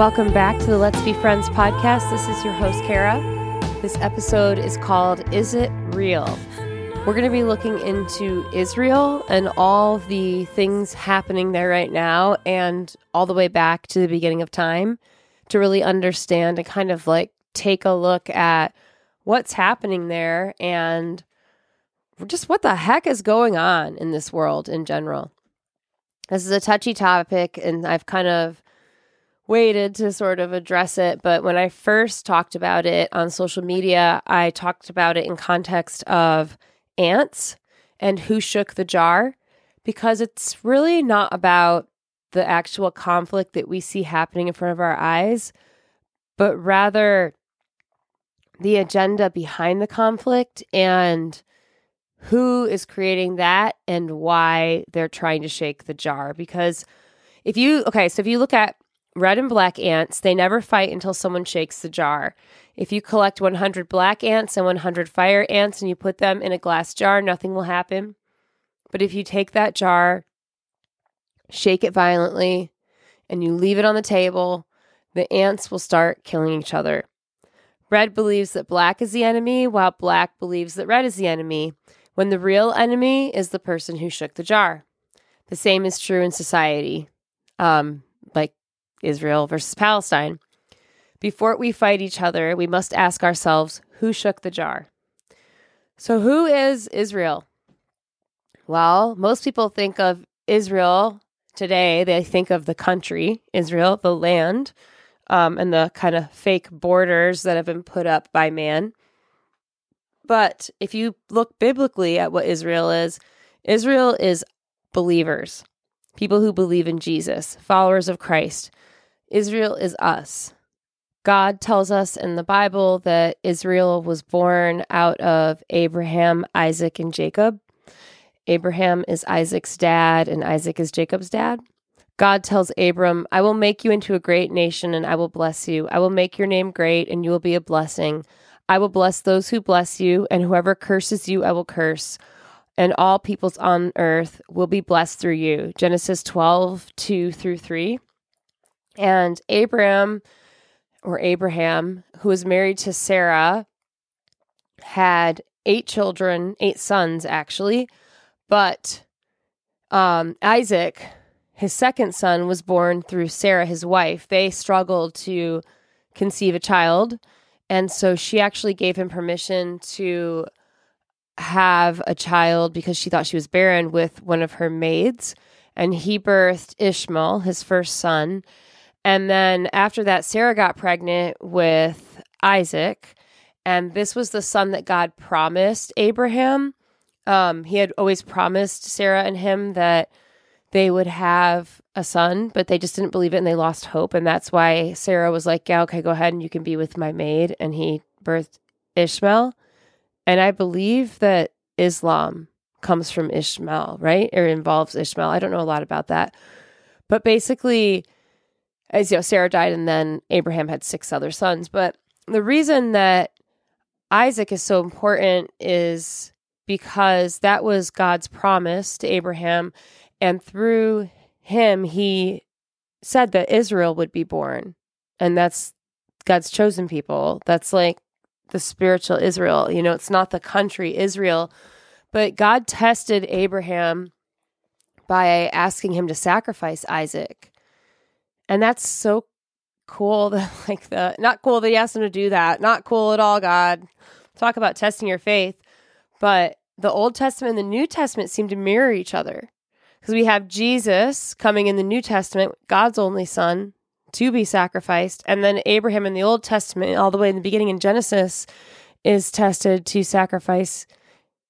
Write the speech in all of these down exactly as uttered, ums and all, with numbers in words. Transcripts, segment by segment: Welcome back to the Let's Be Friends podcast. This is your host, Kara. This episode is called Is It Real? We're going to be looking into Israel and all the things happening there right now and all the way back to the beginning of time to really understand and kind of like take a look at what's happening there and just what the heck is going on in this world in general. This is a touchy topic and I've kind of waited to sort of address it, but when I first talked about it on social media, I talked about it in context of ants and who shook the jar, because it's really not about the actual conflict that we see happening in front of our eyes, but rather the agenda behind the conflict and who is creating that and why they're trying to shake the jar. Because if you, okay, so if you look at red and black ants, they never fight until someone shakes the jar. If you collect one hundred black ants and one hundred fire ants and you put them in a glass jar, nothing will happen. But if you take that jar, shake it violently, and you leave it on the table, the ants will start killing each other. Red believes that black is the enemy, while black believes that red is the enemy, when the real enemy is the person who shook the jar. The same is true in society, um, like Israel versus Palestine. Before we fight each other, we must ask ourselves, who shook the jar? So who is Israel? Well, most people think of Israel today. They think of the country, Israel, the land, um, and the kind of fake borders that have been put up by man. But if you look biblically at what Israel is, Israel is believers, people who believe in Jesus, followers of Christ. Israel is us. God tells us in the Bible that Israel was born out of Abraham, Isaac, and Jacob. Abraham is Isaac's dad, and Isaac is Jacob's dad. God tells Abram, I will make you into a great nation, and I will bless you. I will make your name great, and you will be a blessing. I will bless those who bless you, and whoever curses you, I will curse. And all peoples on earth will be blessed through you. Genesis twelve, two through three. And Abram, or Abraham, who was married to Sarah, had eight children, eight sons actually, but um, Isaac, his second son, was born through Sarah, his wife. They struggled to conceive a child, and so she actually gave him permission to have a child because she thought she was barren with one of her maids, and he birthed Ishmael, his first son. And then after that, Sarah got pregnant with Isaac, and this was the son that God promised Abraham. Um, he had always promised Sarah and him that they would have a son, but they just didn't believe it, and they lost hope. And that's why Sarah was like, yeah, okay, go ahead, and you can be with my maid. And he birthed Ishmael. And I believe that Islam comes from Ishmael, right? Or involves Ishmael. I don't know a lot about that. But basically, as you know, Sarah died, and then Abraham had six other sons. But the reason that Isaac is so important is because that was God's promise to Abraham, and through him, he said that Israel would be born, and that's God's chosen people. That's like the spiritual Israel. You know, it's not the country Israel, but God tested Abraham by asking him to sacrifice Isaac. And that's so cool that, like, the not cool that he asked him to do that. Not cool at all, God. Talk about testing your faith. But the Old Testament and the New Testament seem to mirror each other, because we have Jesus coming in the New Testament, God's only son, to be sacrificed. And then Abraham in the Old Testament, all the way in the beginning in Genesis, is tested to sacrifice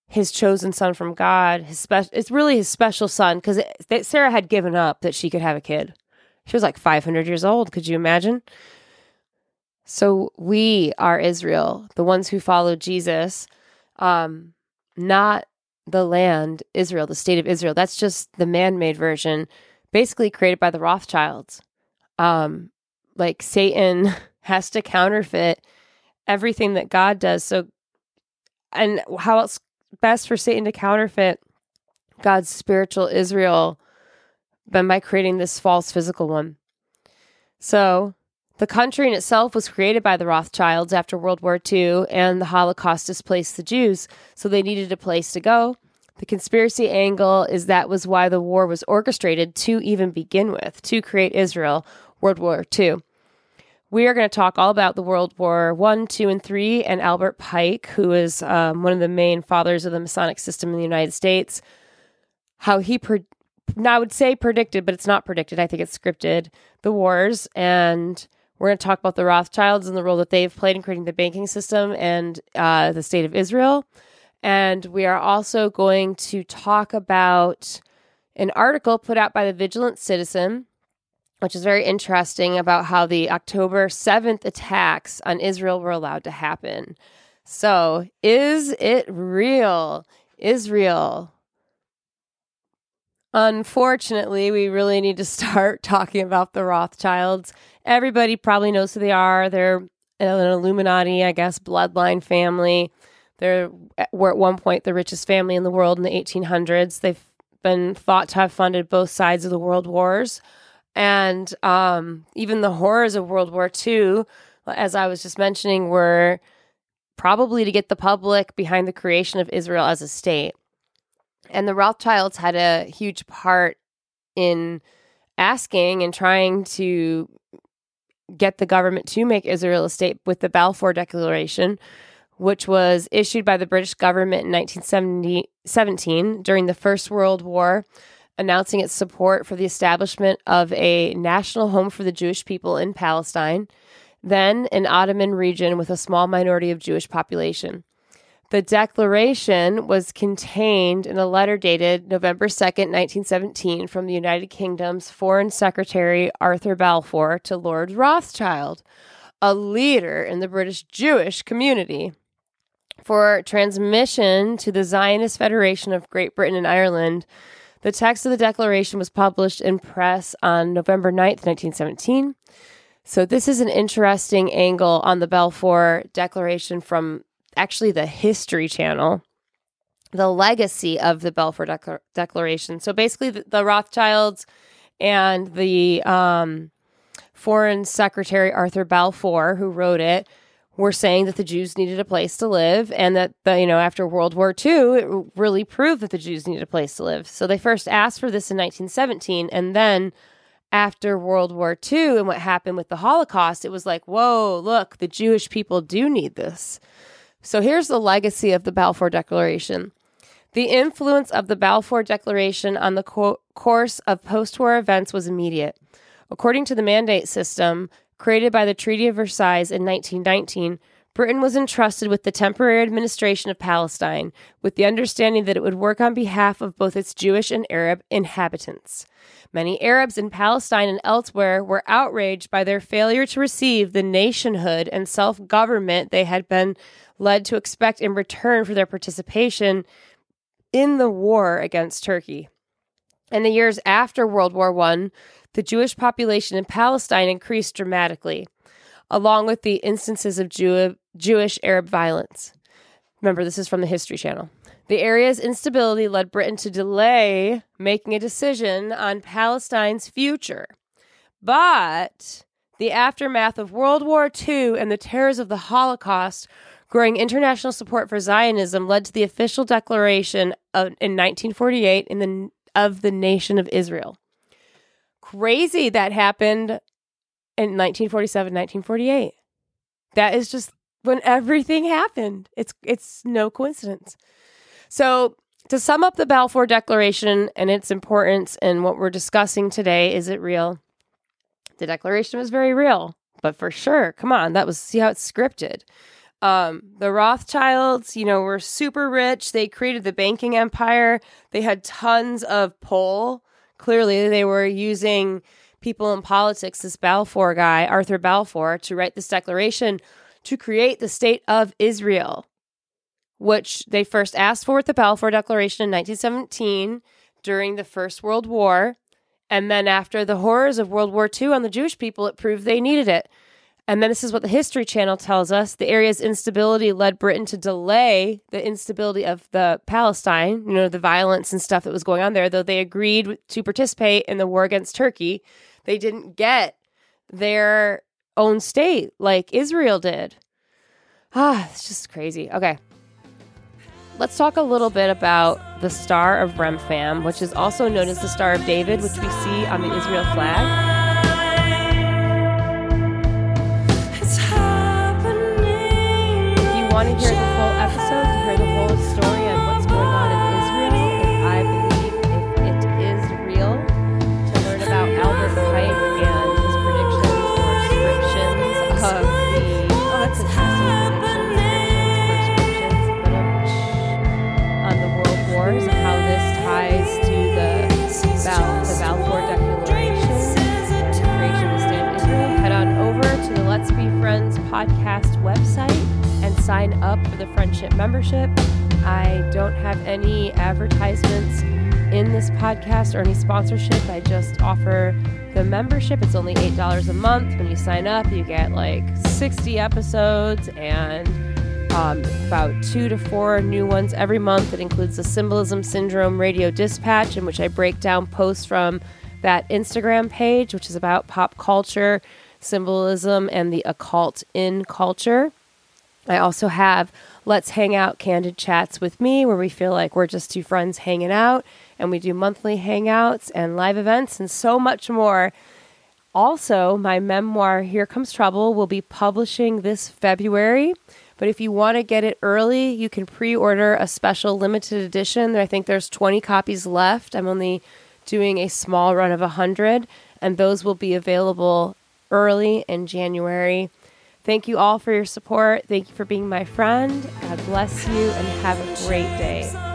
his chosen son from God. His spe- It's really his special son, because Sarah had given up that she could have a kid. She was like five hundred years old. Could you imagine? So we are Israel, the ones who follow Jesus, um, not the land, Israel, the state of Israel. That's just the man-made version, basically created by the Rothschilds. Um, like Satan has to counterfeit everything that God does. So, and how else best for Satan to counterfeit God's spiritual Israel than by creating this false physical one? So The country in itself was created by the Rothschilds after World War Two, and the Holocaust displaced the Jews, so they needed a place to go. The conspiracy angle is that was why the war was orchestrated to even begin with, to create Israel, World War Two. We are going to talk all about the World War One, Two, and Three, and Albert Pike, who is um, one of the main fathers of the Masonic system in the United States, how he, pre- I would say predicted, but it's not predicted, I think it's scripted, the wars, and we're going to talk about the Rothschilds and the role that they've played in creating the banking system and uh, the state of Israel, and we are also going to talk about an article put out by The Vigilant Citizen, which is very interesting, about how the October seventh attacks on Israel were allowed to happen. So, is it real? Israel. Unfortunately, we really need to start talking about the Rothschilds. Everybody probably knows who they are. They're an Illuminati, I guess, bloodline family. They were at one point the richest family in the world in the eighteen hundreds. They've been thought to have funded both sides of the world wars. And um, even the horrors of World War Two, as I was just mentioning, were probably to get the public behind the creation of Israel as a state. And the Rothschilds had a huge part in asking and trying to get the government to make Israel a state with the Balfour Declaration, which was issued by the British government in nineteen seventeen during the First World War, announcing its support for the establishment of a national home for the Jewish people in Palestine, then an Ottoman region with a small minority of Jewish population. The declaration was contained in a letter dated November second, nineteen seventeen, from the United Kingdom's Foreign Secretary Arthur Balfour to Lord Rothschild, a leader in the British Jewish community, for transmission to the Zionist Federation of Great Britain and Ireland. The text of the declaration was published in press on November ninth, nineteen seventeen. So this is an interesting angle on the Balfour Declaration from actually the History Channel, the legacy of the Balfour Declar- Declaration. So basically the, the Rothschilds and the um, Foreign Secretary Arthur Balfour, who wrote it, were saying that the Jews needed a place to live, and that, the, you know, after World War Two, it really proved that the Jews needed a place to live. So they first asked for this in nineteen seventeen, and then after World War Two and what happened with the Holocaust, it was like, whoa, look, the Jewish people do need this. So here's the legacy of the Balfour Declaration. The influence of the Balfour Declaration on the co- course of post-war events was immediate. According to the mandate system created by the Treaty of Versailles in nineteen nineteen, Britain was entrusted with the temporary administration of Palestine, with the understanding that it would work on behalf of both its Jewish and Arab inhabitants. Many Arabs in Palestine and elsewhere were outraged by their failure to receive the nationhood and self-government they had been led to expect in return for their participation in the war against Turkey. In the years after World War One, the Jewish population in Palestine increased dramatically, along with the instances of Jew- Jewish-Arab violence. Remember, this is from the History Channel. The area's instability led Britain to delay making a decision on Palestine's future. But the aftermath of World War Two and the terrors of the Holocaust, growing international support for Zionism, led to the official declaration of, in nineteen forty-eight in the, of the nation of Israel. Crazy that happened in nineteen forty-seven, nineteen forty-eight. That is just when everything happened. It's it's no coincidence. So to sum up the Balfour Declaration and its importance and what we're discussing today, is it real? The declaration was very real, but for sure, come on, that was, see how it's scripted. Um, the Rothschilds, you know, were super rich. They created the banking empire. They had tons of pull. Clearly, they were using people in politics, this Balfour guy, Arthur Balfour, to write this declaration to create the state of Israel, which they first asked for with the Balfour Declaration in nineteen seventeen during the First World War. And then after the horrors of World War Two on the Jewish people, it proved they needed it. And then this is what the History Channel tells us. The area's instability led Britain to delay the instability of the Palestine, you know, the violence and stuff that was going on there, though they agreed to participate in the war against Turkey. They didn't get their own state like Israel did. Ah, it's just crazy. Okay. Let's talk a little bit about the Star of Rempham, which is also known as the Star of David, which we see on the Israel flag. If you want to hear the full episode, to hear the whole story of what's going on in Israel, if I believe if it is real, to learn about Albert Pike and his predictions or descriptions of the... Oh, that's interesting. Predictions, descriptions, predictions, on the world wars and how this ties to the, Bal- the Balfour Declaration, the creation of the State of Israel. Head on over to the Let's Be Friends podcast website and sign up for the friendship membership. I don't have any advertisements in this podcast or any sponsorship. I just offer the membership. It's only eight dollars a month. When you sign up, you get like sixty episodes and um, about two to four new ones every month. It includes the Symbolism Syndrome Radio Dispatch, in which I break down posts from that Instagram page, which is about pop culture, symbolism, and the occult in culture. I also have Let's Hang Out Candid Chats with me, where we feel like we're just two friends hanging out, and we do monthly hangouts and live events and so much more. Also, my memoir, Here Comes Trouble, will be publishing this February, but if you want to get it early, you can pre-order a special limited edition. I think there's twenty copies left. I'm only doing a small run of one hundred, and those will be available early in January. Thank you all for your support. Thank you for being my friend. God bless you and have a great day.